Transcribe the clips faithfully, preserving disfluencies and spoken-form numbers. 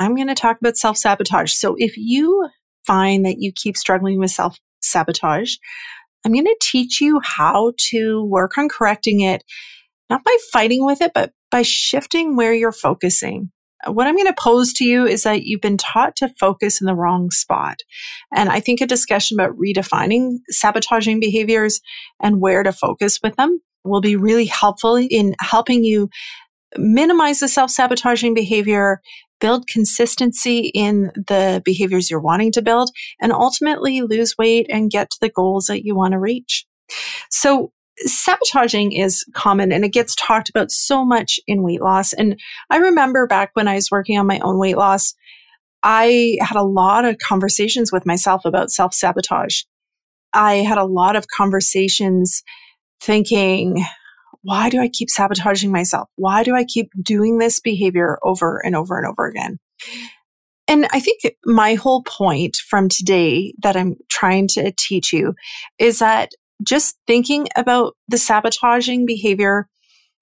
I'm going to talk about self-sabotage. So if you find that you keep struggling with self-sabotage, I'm going to teach you how to work on correcting it, not by fighting with it, but by shifting where you're focusing. What I'm going to pose to you is that you've been taught to focus in the wrong spot. And I think a discussion about redefining sabotaging behaviors and where to focus with them will be really helpful in helping you minimize the self-sabotaging behavior, build consistency in the behaviors you're wanting to build, and ultimately lose weight and get to the goals that you want to reach. So sabotaging is common, and it gets talked about so much in weight loss. And I remember back when I was working on my own weight loss, I had a lot of conversations with myself about self-sabotage. I had a lot of conversations thinking, why do I keep sabotaging myself? Why do I keep doing this behavior over and over and over again? And I think my whole point from today that I'm trying to teach you is that just thinking about the sabotaging behavior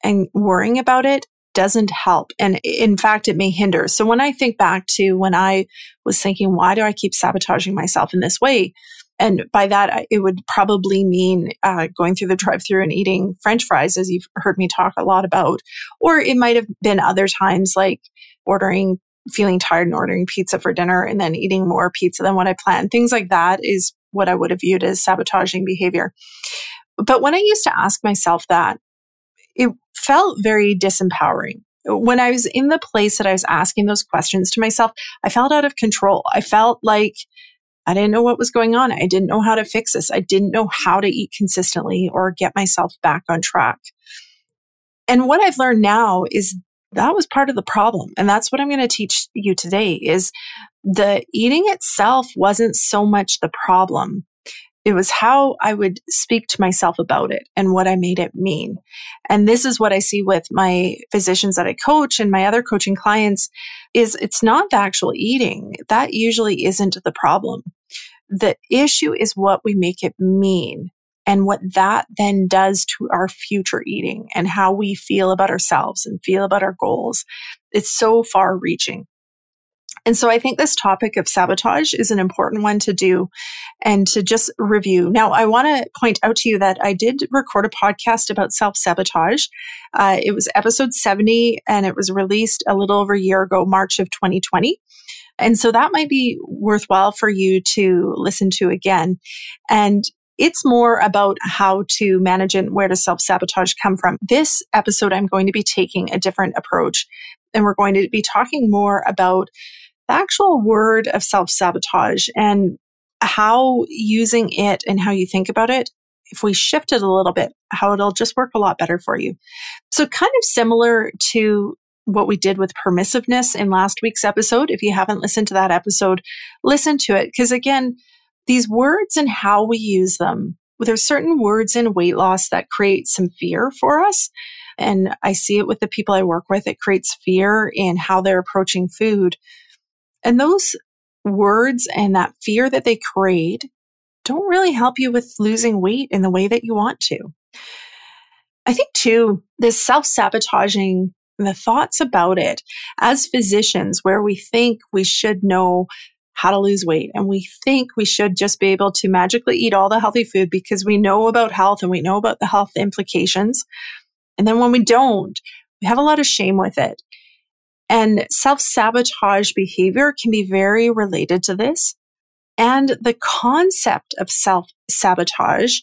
and worrying about it doesn't help. And in fact, it may hinder. So when I think back to when I was thinking, why do I keep sabotaging myself in this way? And by that, it would probably mean uh, going through the drive-through and eating French fries, as you've heard me talk a lot about. Or it might have been other times like ordering, feeling tired and ordering pizza for dinner and then eating more pizza than what I planned. Things like that is what I would have viewed as sabotaging behavior. But when I used to ask myself that, it felt very disempowering. When I was in the place that I was asking those questions to myself, I felt out of control. I felt like I didn't know what was going on. I didn't know how to fix this. I didn't know how to eat consistently or get myself back on track. And what I've learned now is that was part of the problem. And that's what I'm going to teach you today is the eating itself wasn't so much the problem. It was how I would speak to myself about it and what I made it mean. And this is what I see with my physicians that I coach and my other coaching clients is it's not the actual eating. That usually isn't the problem. The issue is what we make it mean and what that then does to our future eating and how we feel about ourselves and feel about our goals. It's so far reaching. And so I think this topic of sabotage is an important one to do and to just review. Now, I want to point out to you that I did record a podcast about self-sabotage. Uh, it was episode seventy, and it was released a little over a year ago, March of twenty twenty. And so that might be worthwhile for you to listen to again. And it's more about how to manage it and where does self-sabotage come from. This episode, I'm going to be taking a different approach, and we're going to be talking more about the actual word of self-sabotage and how using it and how you think about it, if we shift it a little bit, how it'll just work a lot better for you. So kind of similar to what we did with permissiveness in last week's episode. If you haven't listened to that episode, listen to it. Because again, these words and how we use them, there's certain words in weight loss that create some fear for us. And I see it with the people I work with. It creates fear in how they're approaching food. And those words and that fear that they create don't really help you with losing weight in the way that you want to. I think too, this self-sabotaging, the thoughts about it, as physicians, where we think we should know how to lose weight, and we think we should just be able to magically eat all the healthy food because we know about health and we know about the health implications. And then when we don't, we have a lot of shame with it. And self-sabotage behavior can be very related to this. And the concept of self-sabotage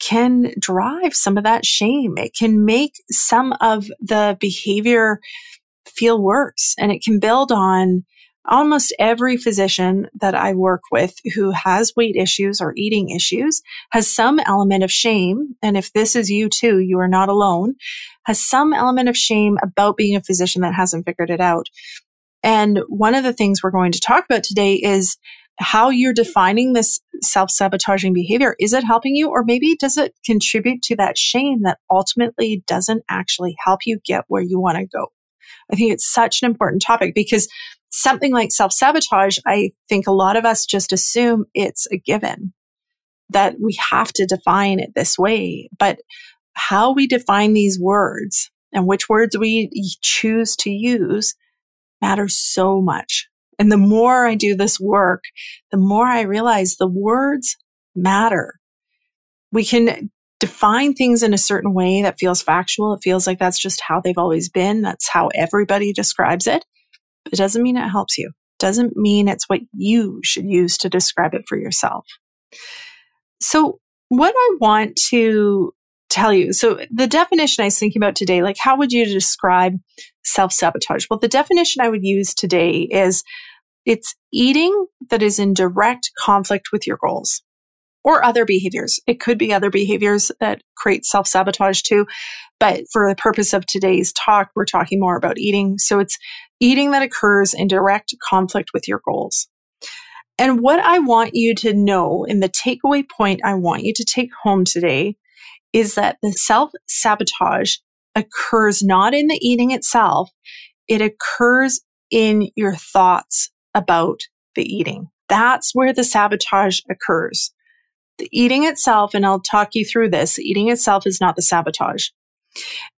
can drive some of that shame. It can make some of the behavior feel worse, and it can build on almost every physician that I work with who has weight issues or eating issues has some element of shame. And if this is you too, you are not alone, has some element of shame about being a physician that hasn't figured it out. And one of the things we're going to talk about today is how you're defining this self-sabotaging behavior. Is it helping you? Or maybe does it contribute to that shame that ultimately doesn't actually help you get where you want to go? I think it's such an important topic because something like self-sabotage, I think a lot of us just assume it's a given that we have to define it this way. But how we define these words and which words we choose to use matters so much. And the more I do this work, the more I realize the words matter. We can define things in a certain way that feels factual. It feels like that's just how they've always been. That's how everybody describes it. But it doesn't mean it helps you. It doesn't mean it's what you should use to describe it for yourself. So what I want to tell you, so the definition I was thinking about today, like how would you describe self-sabotage? Well, the definition I would use today is it's eating that is in direct conflict with your goals or other behaviors. It could be other behaviors that create self-sabotage too. But for the purpose of today's talk, we're talking more about eating. So it's eating that occurs in direct conflict with your goals. And what I want you to know, and the takeaway point I want you to take home today, is that the self-sabotage occurs not in the eating itself, it occurs in your thoughts about the eating. That's where the sabotage occurs. The eating itself, and I'll talk you through this, eating itself is not the sabotage.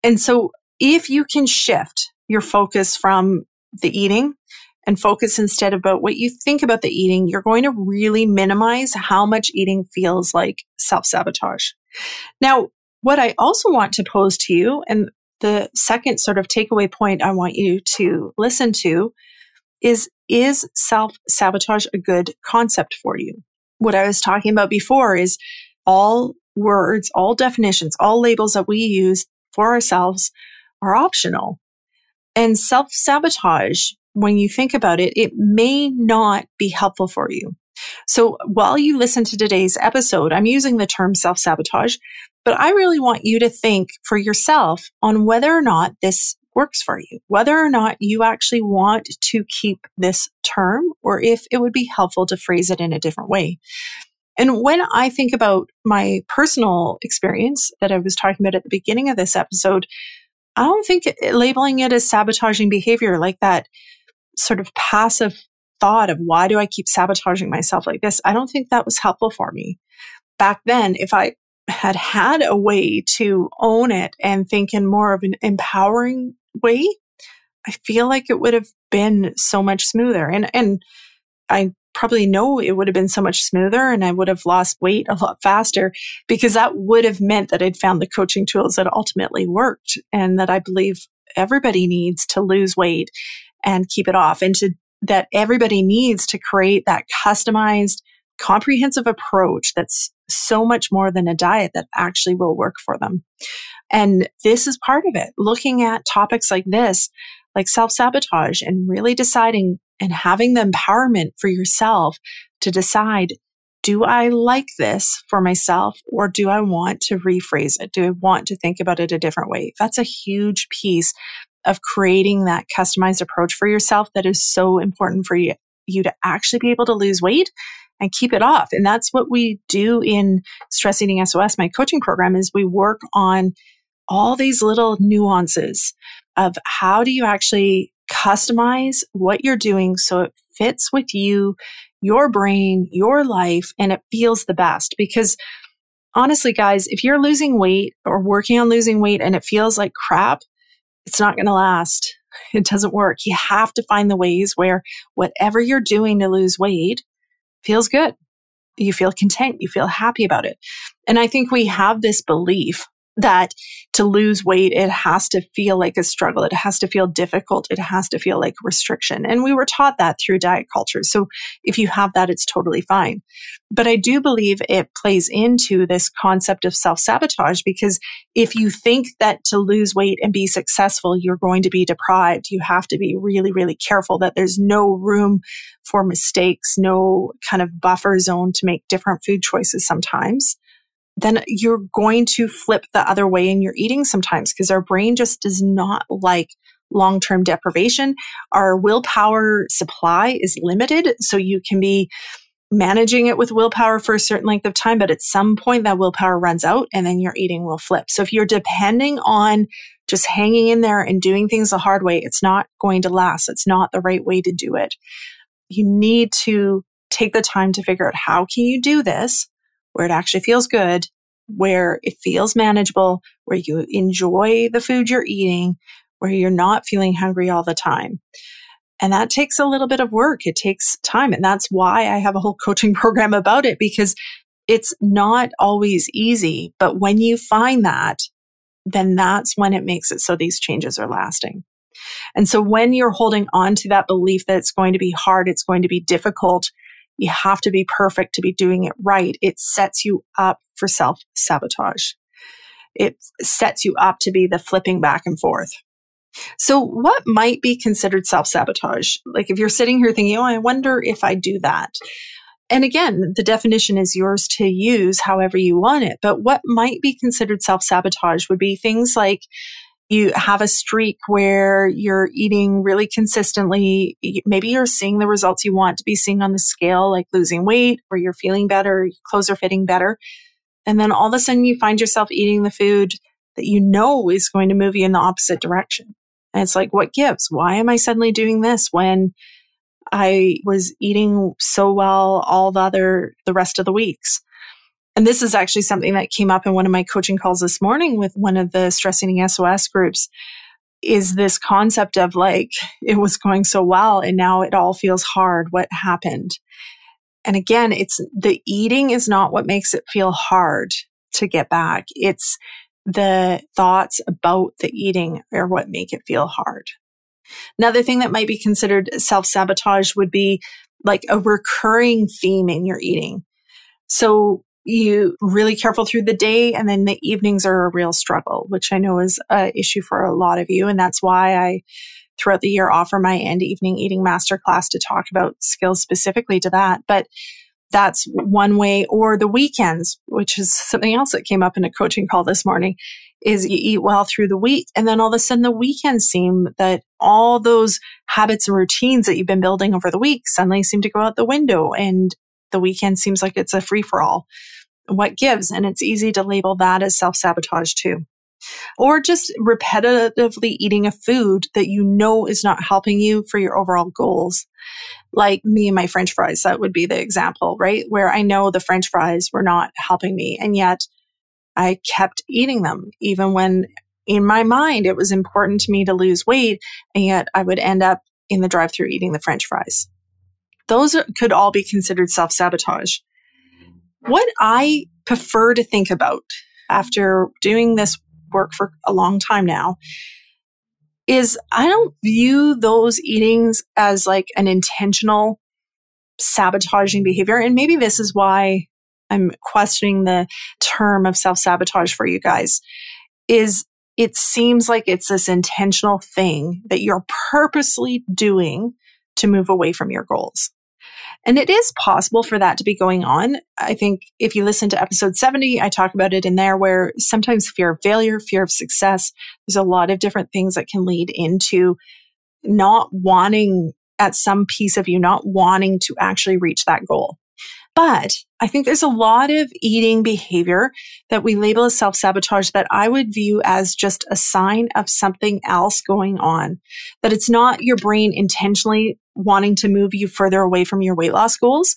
And so if you can shift your focus from the eating and focus instead about what you think about the eating, you're going to really minimize how much eating feels like self-sabotage. Now, what I also want to pose to you, and the second sort of takeaway point I want you to listen to is, is self-sabotage a good concept for you? What I was talking about before is all words, all definitions, all labels that we use for ourselves are optional. And self-sabotage, when you think about it, it may not be helpful for you. So while you listen to today's episode, I'm using the term self-sabotage, but I really want you to think for yourself on whether or not this works for you, whether or not you actually want to keep this term, or if it would be helpful to phrase it in a different way. And when I think about my personal experience that I was talking about at the beginning of this episode, I don't think labeling it as sabotaging behavior, like that sort of passive thought of why do I keep sabotaging myself like this, I don't think that was helpful for me. Back then, if I had had a way to own it and think in more of an empowering way, I feel like it would have been so much smoother. And and I probably know it would have been so much smoother and I would have lost weight a lot faster because that would have meant that I'd found the coaching tools that ultimately worked and that I believe everybody needs to lose weight and keep it off, and to that everybody needs to create that customized, comprehensive approach that's so much more than a diet that actually will work for them. And this is part of it, looking at topics like this, like self-sabotage, and really deciding and having the empowerment for yourself to decide, do I like this for myself or do I want to rephrase it? Do I want to think about it a different way? That's a huge piece of creating that customized approach for yourself that is so important for you, you to actually be able to lose weight and keep it off. And that's what we do in Stress Eating S O S, my coaching program, is we work on all these little nuances of how do you actually customize what you're doing so it fits with you, your brain, your life, and it feels the best. Because honestly, guys, if you're losing weight or working on losing weight and it feels like crap, it's not going to last. It doesn't work. You have to find the ways where whatever you're doing to lose weight feels good. You feel content. You feel happy about it. And I think we have this belief that to lose weight, it has to feel like a struggle. It has to feel difficult. It has to feel like restriction. And we were taught that through diet culture. So if you have that, it's totally fine. But I do believe it plays into this concept of self-sabotage, because if you think that to lose weight and be successful, you're going to be deprived, you have to be really, really careful that there's no room for mistakes, no kind of buffer zone to make different food choices sometimes, then you're going to flip the other way in your eating sometimes, because our brain just does not like long-term deprivation. Our willpower supply is limited. So you can be managing it with willpower for a certain length of time, but at some point that willpower runs out and then your eating will flip. So if you're depending on just hanging in there and doing things the hard way, it's not going to last. It's not the right way to do it. You need to take the time to figure out how can you do this where it actually feels good, where it feels manageable, where you enjoy the food you're eating, where you're not feeling hungry all the time. And that takes a little bit of work. It takes time. And that's why I have a whole coaching program about it, because it's not always easy. But when you find that, then that's when it makes it so these changes are lasting. And so when you're holding on to that belief that it's going to be hard, it's going to be difficult, you have to be perfect to be doing it right, it sets you up for self-sabotage. It sets you up to be the flipping back and forth. So what might be considered self-sabotage? Like if you're sitting here thinking, oh, I wonder if I do that. And again, the definition is yours to use however you want it. But what might be considered self-sabotage would be things like you have a streak where you're eating really consistently. Maybe you're seeing the results you want to be seeing on the scale, like losing weight, or you're feeling better, your clothes are fitting better. And then all of a sudden you find yourself eating the food that you know is going to move you in the opposite direction. And it's like, what gives? Why am I suddenly doing this when I was eating so well all the other, the rest of the weeks? And this is actually something that came up in one of my coaching calls this morning with one of the Stress Eating S O S groups, is this concept of like, it was going so well and now it all feels hard. What happened? And again, it's the eating is not what makes it feel hard to get back. It's the thoughts about the eating are what make it feel hard. Another thing that might be considered self-sabotage would be like a recurring theme in your eating. So you really careful through the day, and then the evenings are a real struggle, which I know is an issue for a lot of you. And that's why I, throughout the year, offer my end evening eating masterclass to talk about skills specifically to that. But that's one way. Or the weekends, which is something else that came up in a coaching call this morning, is you eat well through the week. And then all of a sudden the weekends seem that all those habits and routines that you've been building over the week suddenly seem to go out the window. And the weekend seems like it's a free-for-all. What gives? And it's easy to label that as self-sabotage too. Or just repetitively eating a food that you know is not helping you for your overall goals. Like me and my French fries, that would be the example, right? Where I know the French fries were not helping me, and yet I kept eating them, even when in my mind it was important to me to lose weight, and yet I would end up in the drive-thru eating the French fries. Those could all be considered self-sabotage. What I prefer to think about after doing this work for a long time now is I don't view those eatings as like an intentional sabotaging behavior. And maybe this is why I'm questioning the term of self-sabotage for you guys, is it seems like it's this intentional thing that you're purposely doing to move away from your goals. And it is possible for that to be going on. I think if you listen to episode seventy, I talk about it in there, where sometimes fear of failure, fear of success, there's a lot of different things that can lead into not wanting, at some piece of you, not wanting to actually reach that goal. But I think there's a lot of eating behavior that we label as self-sabotage that I would view as just a sign of something else going on, that it's not your brain intentionally wanting to move you further away from your weight loss goals.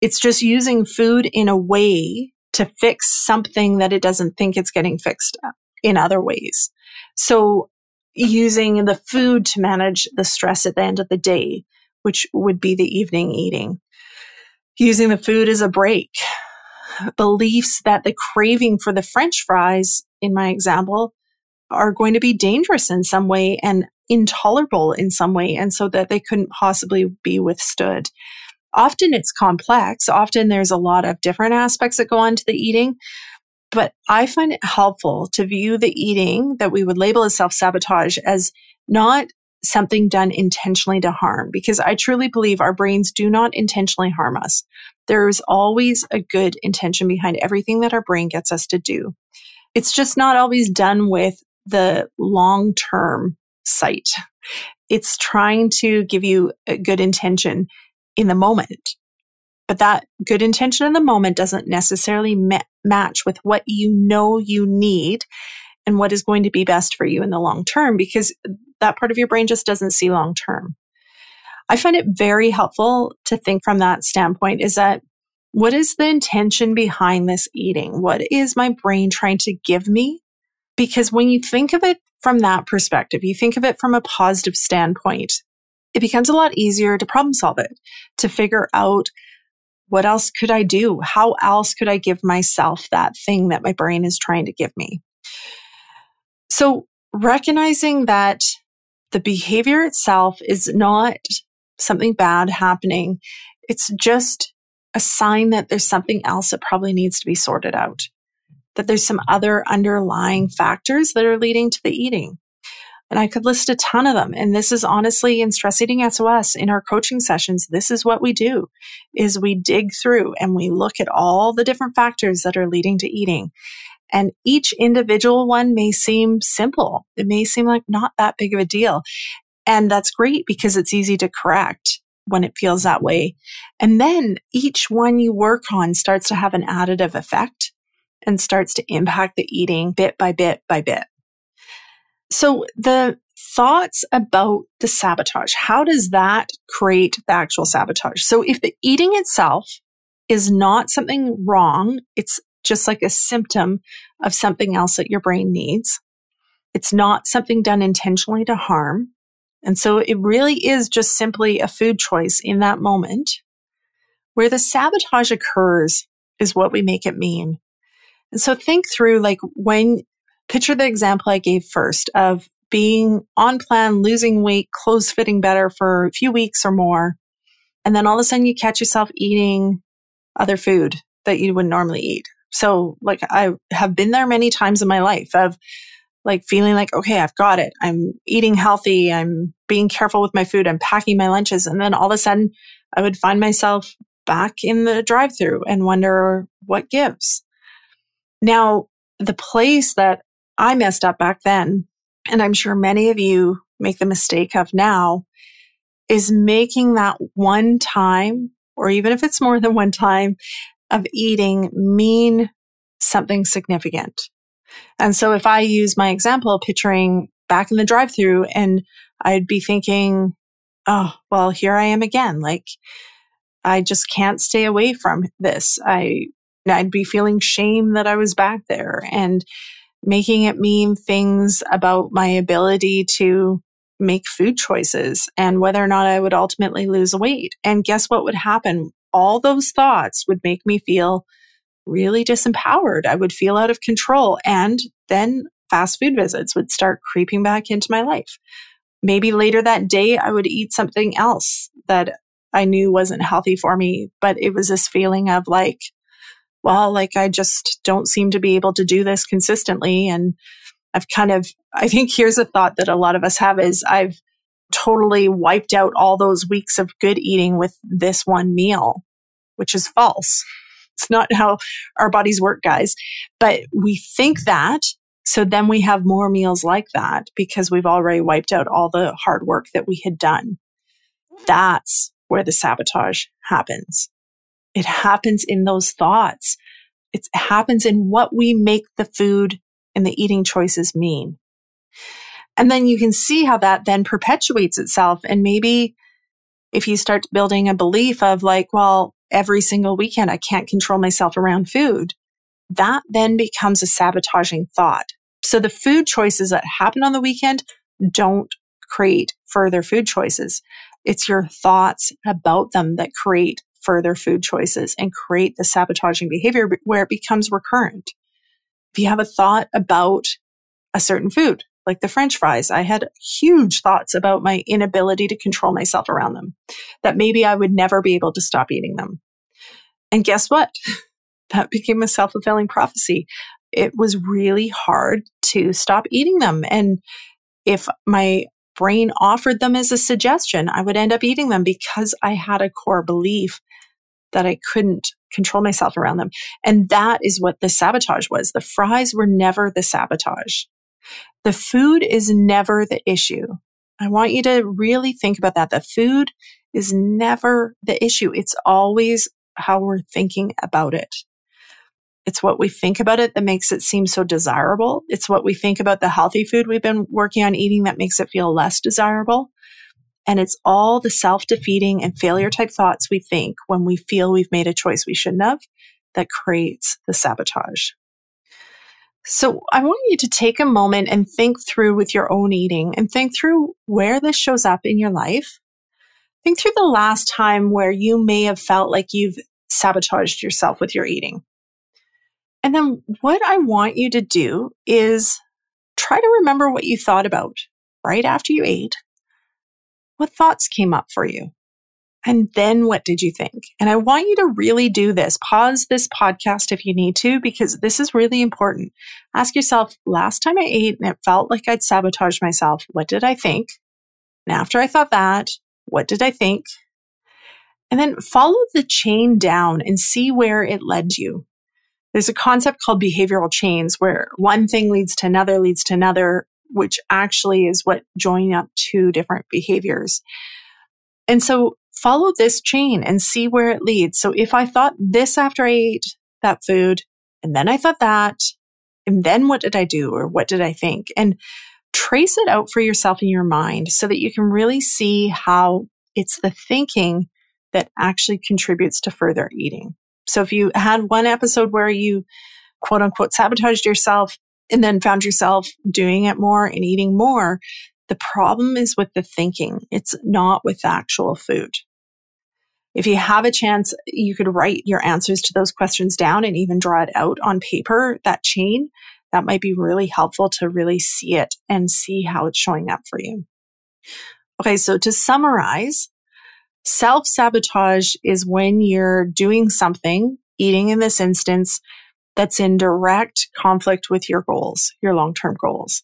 It's just using food in a way to fix something that it doesn't think it's getting fixed in other ways. So using the food to manage the stress at the end of the day, which would be the evening eating. Using the food as a break. Beliefs that the craving for the French fries in my example, are going to be dangerous in some way and intolerable in some way, and so that they couldn't possibly be withstood. Often it's complex. Often there's a lot of different aspects that go into the eating. But I find it helpful to view the eating that we would label as self-sabotage as not something done intentionally to harm, because I truly believe our brains do not intentionally harm us. There is always a good intention behind everything that our brain gets us to do. It's just not always done with the long-term sight. It's trying to give you a good intention in the moment. But that good intention in the moment doesn't necessarily ma- match with what you know you need and what is going to be best for you in the long term, because that part of your brain just doesn't see long term. I find it very helpful to think from that standpoint is that what is the intention behind this eating? What is my brain trying to give me? Because when you think of it from that perspective, you think of it from a positive standpoint, it becomes a lot easier to problem solve it, to figure out what else could I do? How else could I give myself that thing that my brain is trying to give me? So recognizing that the behavior itself is not something bad happening. It's just a sign that there's something else that probably needs to be sorted out, that there's some other underlying factors that are leading to the eating. And I could list a ton of them. And this is honestly in Stress Eating S O S, in our coaching sessions, this is what we do, is we dig through and we look at all the different factors that are leading to eating. And each individual one may seem simple. It may seem like not that big of a deal. And that's great because it's easy to correct when it feels that way. And then each one you work on starts to have an additive effect and starts to impact the eating bit by bit by bit. So the thoughts about the sabotage, how does that create the actual sabotage? So if the eating itself is not something wrong, it's just like a symptom of something else that your brain needs. It's not something done intentionally to harm. And so it really is just simply a food choice in that moment. Where the sabotage occurs is what we make it mean. And so think through, like, when, picture the example I gave first of being on plan, losing weight, clothes fitting better for a few weeks or more. And then all of a sudden you catch yourself eating other food that you would normally eat. So like I have been there many times in my life of like feeling like, okay, I've got it. I'm eating healthy. I'm being careful with my food. I'm packing my lunches. And then all of a sudden I would find myself back in the drive-thru and wonder what gives. Now, the place that I messed up back then, and I'm sure many of you make the mistake of now, is making that one time, or even if it's more than one time, of eating mean something significant. And so if I use my example, picturing back in the drive-thru, and I'd be thinking, oh, well, here I am again. Like, I just can't stay away from this. I, I'd be feeling shame that I was back there and making it mean things about my ability to make food choices and whether or not I would ultimately lose weight. And guess what would happen? All those thoughts would make me feel really disempowered. I would feel out of control. And then fast food visits would start creeping back into my life. Maybe later that day, I would eat something else that I knew wasn't healthy for me, but it was this feeling of like, well, like I just don't seem to be able to do this consistently. And I've kind of, I think here's a thought that a lot of us have is I've totally wiped out all those weeks of good eating with this one meal, which is false. It's not how our bodies work, guys. But we think that, so then we have more meals like that because we've already wiped out all the hard work that we had done. That's where the sabotage happens. It happens in those thoughts. It happens in what we make the food and the eating choices mean. And then you can see how that then perpetuates itself. And maybe if you start building a belief of like, well, every single weekend, I can't control myself around food, that then becomes a sabotaging thought. So the food choices that happen on the weekend don't create further food choices. It's your thoughts about them that create further food choices and create the sabotaging behavior where it becomes recurrent. if you have a thought about a certain food, like the French fries, I had huge thoughts about my inability to control myself around them, that maybe I would never be able to stop eating them. And guess what? That became a self-fulfilling prophecy. It was really hard to stop eating them. And if my brain offered them as a suggestion, I would end up eating them because I had a core belief that I couldn't control myself around them. And that is what the sabotage was. The fries were never the sabotage. The food is never the issue. I want you to really think about that. The food is never the issue. It's always how we're thinking about it. It's what we think about it that makes it seem so desirable. It's what we think about the healthy food we've been working on eating that makes it feel less desirable. And it's all the self-defeating and failure-type thoughts we think when we feel we've made a choice we shouldn't have that creates the sabotage. So I want you to take a moment and think through with your own eating and think through where this shows up in your life. Think through the last time where you may have felt like you've sabotaged yourself with your eating. And then what I want you to do is try to remember what you thought about right after you ate. What thoughts came up for you? And then what did you think? And I want you to really do this. Pause this podcast if you need to, because this is really important. Ask yourself, last time I ate and it felt like I'd sabotaged myself, what did I think? And after I thought that, what did I think? And then follow the chain down and see where it led you. There's a concept called behavioral chains where one thing leads to another, leads to another, which actually is what join up two different behaviors. And so follow this chain and see where it leads. So if I thought this after I ate that food, and then I thought that, and then what did I do or what did I think? And trace it out for yourself in your mind so that you can really see how it's the thinking that actually contributes to further eating. So if you had one episode where you quote unquote sabotaged yourself and then found yourself doing it more and eating more, the problem is with the thinking. It's not with actual food. If you have a chance, you could write your answers to those questions down and even draw it out on paper, that chain. That might be really helpful to really see it and see how it's showing up for you. Okay, so to summarize, self-sabotage is when you're doing something, eating in this instance, that's in direct conflict with your goals, your long-term goals.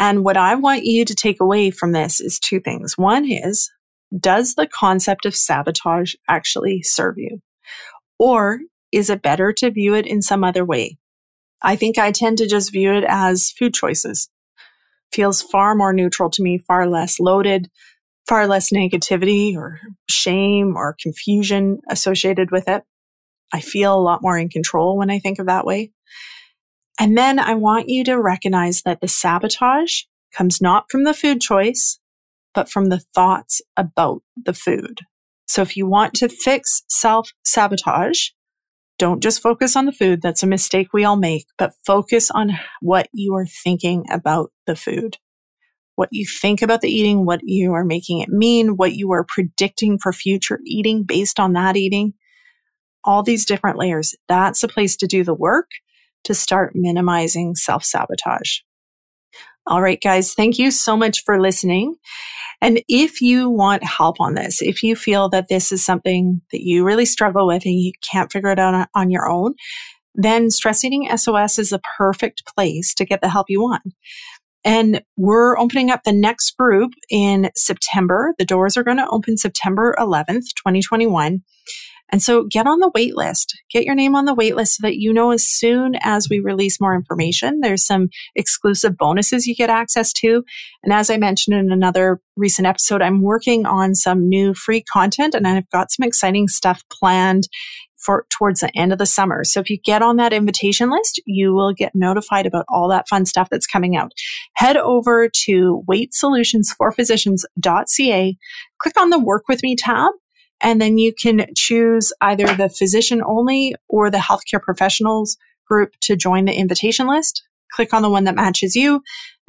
And what I want you to take away from this is two things. One is, does the concept of sabotage actually serve you? Or is it better to view it in some other way? I think I tend to just view it as food choices. Feels far more neutral to me, far less loaded, far less negativity or shame or confusion associated with it. I feel a lot more in control when I think of that way. And then I want you to recognize that the sabotage comes not from the food choice, but from the thoughts about the food. So if you want to fix self-sabotage, don't just focus on the food. That's a mistake we all make, but focus on what you are thinking about the food. What you think about the eating, what you are making it mean, what you are predicting for future eating based on that eating, all these different layers. That's the place to do the work to start minimizing self-sabotage. All right, guys, thank you so much for listening. And if you want help on this, if you feel that this is something that you really struggle with and you can't figure it out on your own, then Stress Eating S O S is the perfect place to get the help you want. And we're opening up the next group in September. The doors are going to open September eleventh, twenty twenty-one. And so get on the wait list. Get your name on the wait list so that you know as soon as we release more information. There's some exclusive bonuses you get access to. And as I mentioned in another recent episode, I'm working on some new free content and I've got some exciting stuff planned for towards the end of the summer. So if you get on that invitation list, you will get notified about all that fun stuff that's coming out. Head over to weight solutions for physicians dot c a, click on the Work With Me tab, and then you can choose either the physician only or the healthcare professionals group to join the invitation list. Click on the one that matches you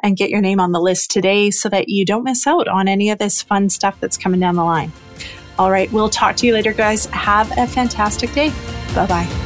and get your name on the list today so that you don't miss out on any of this fun stuff that's coming down the line. All right, we'll talk to you later, guys. Have a fantastic day. Bye-bye.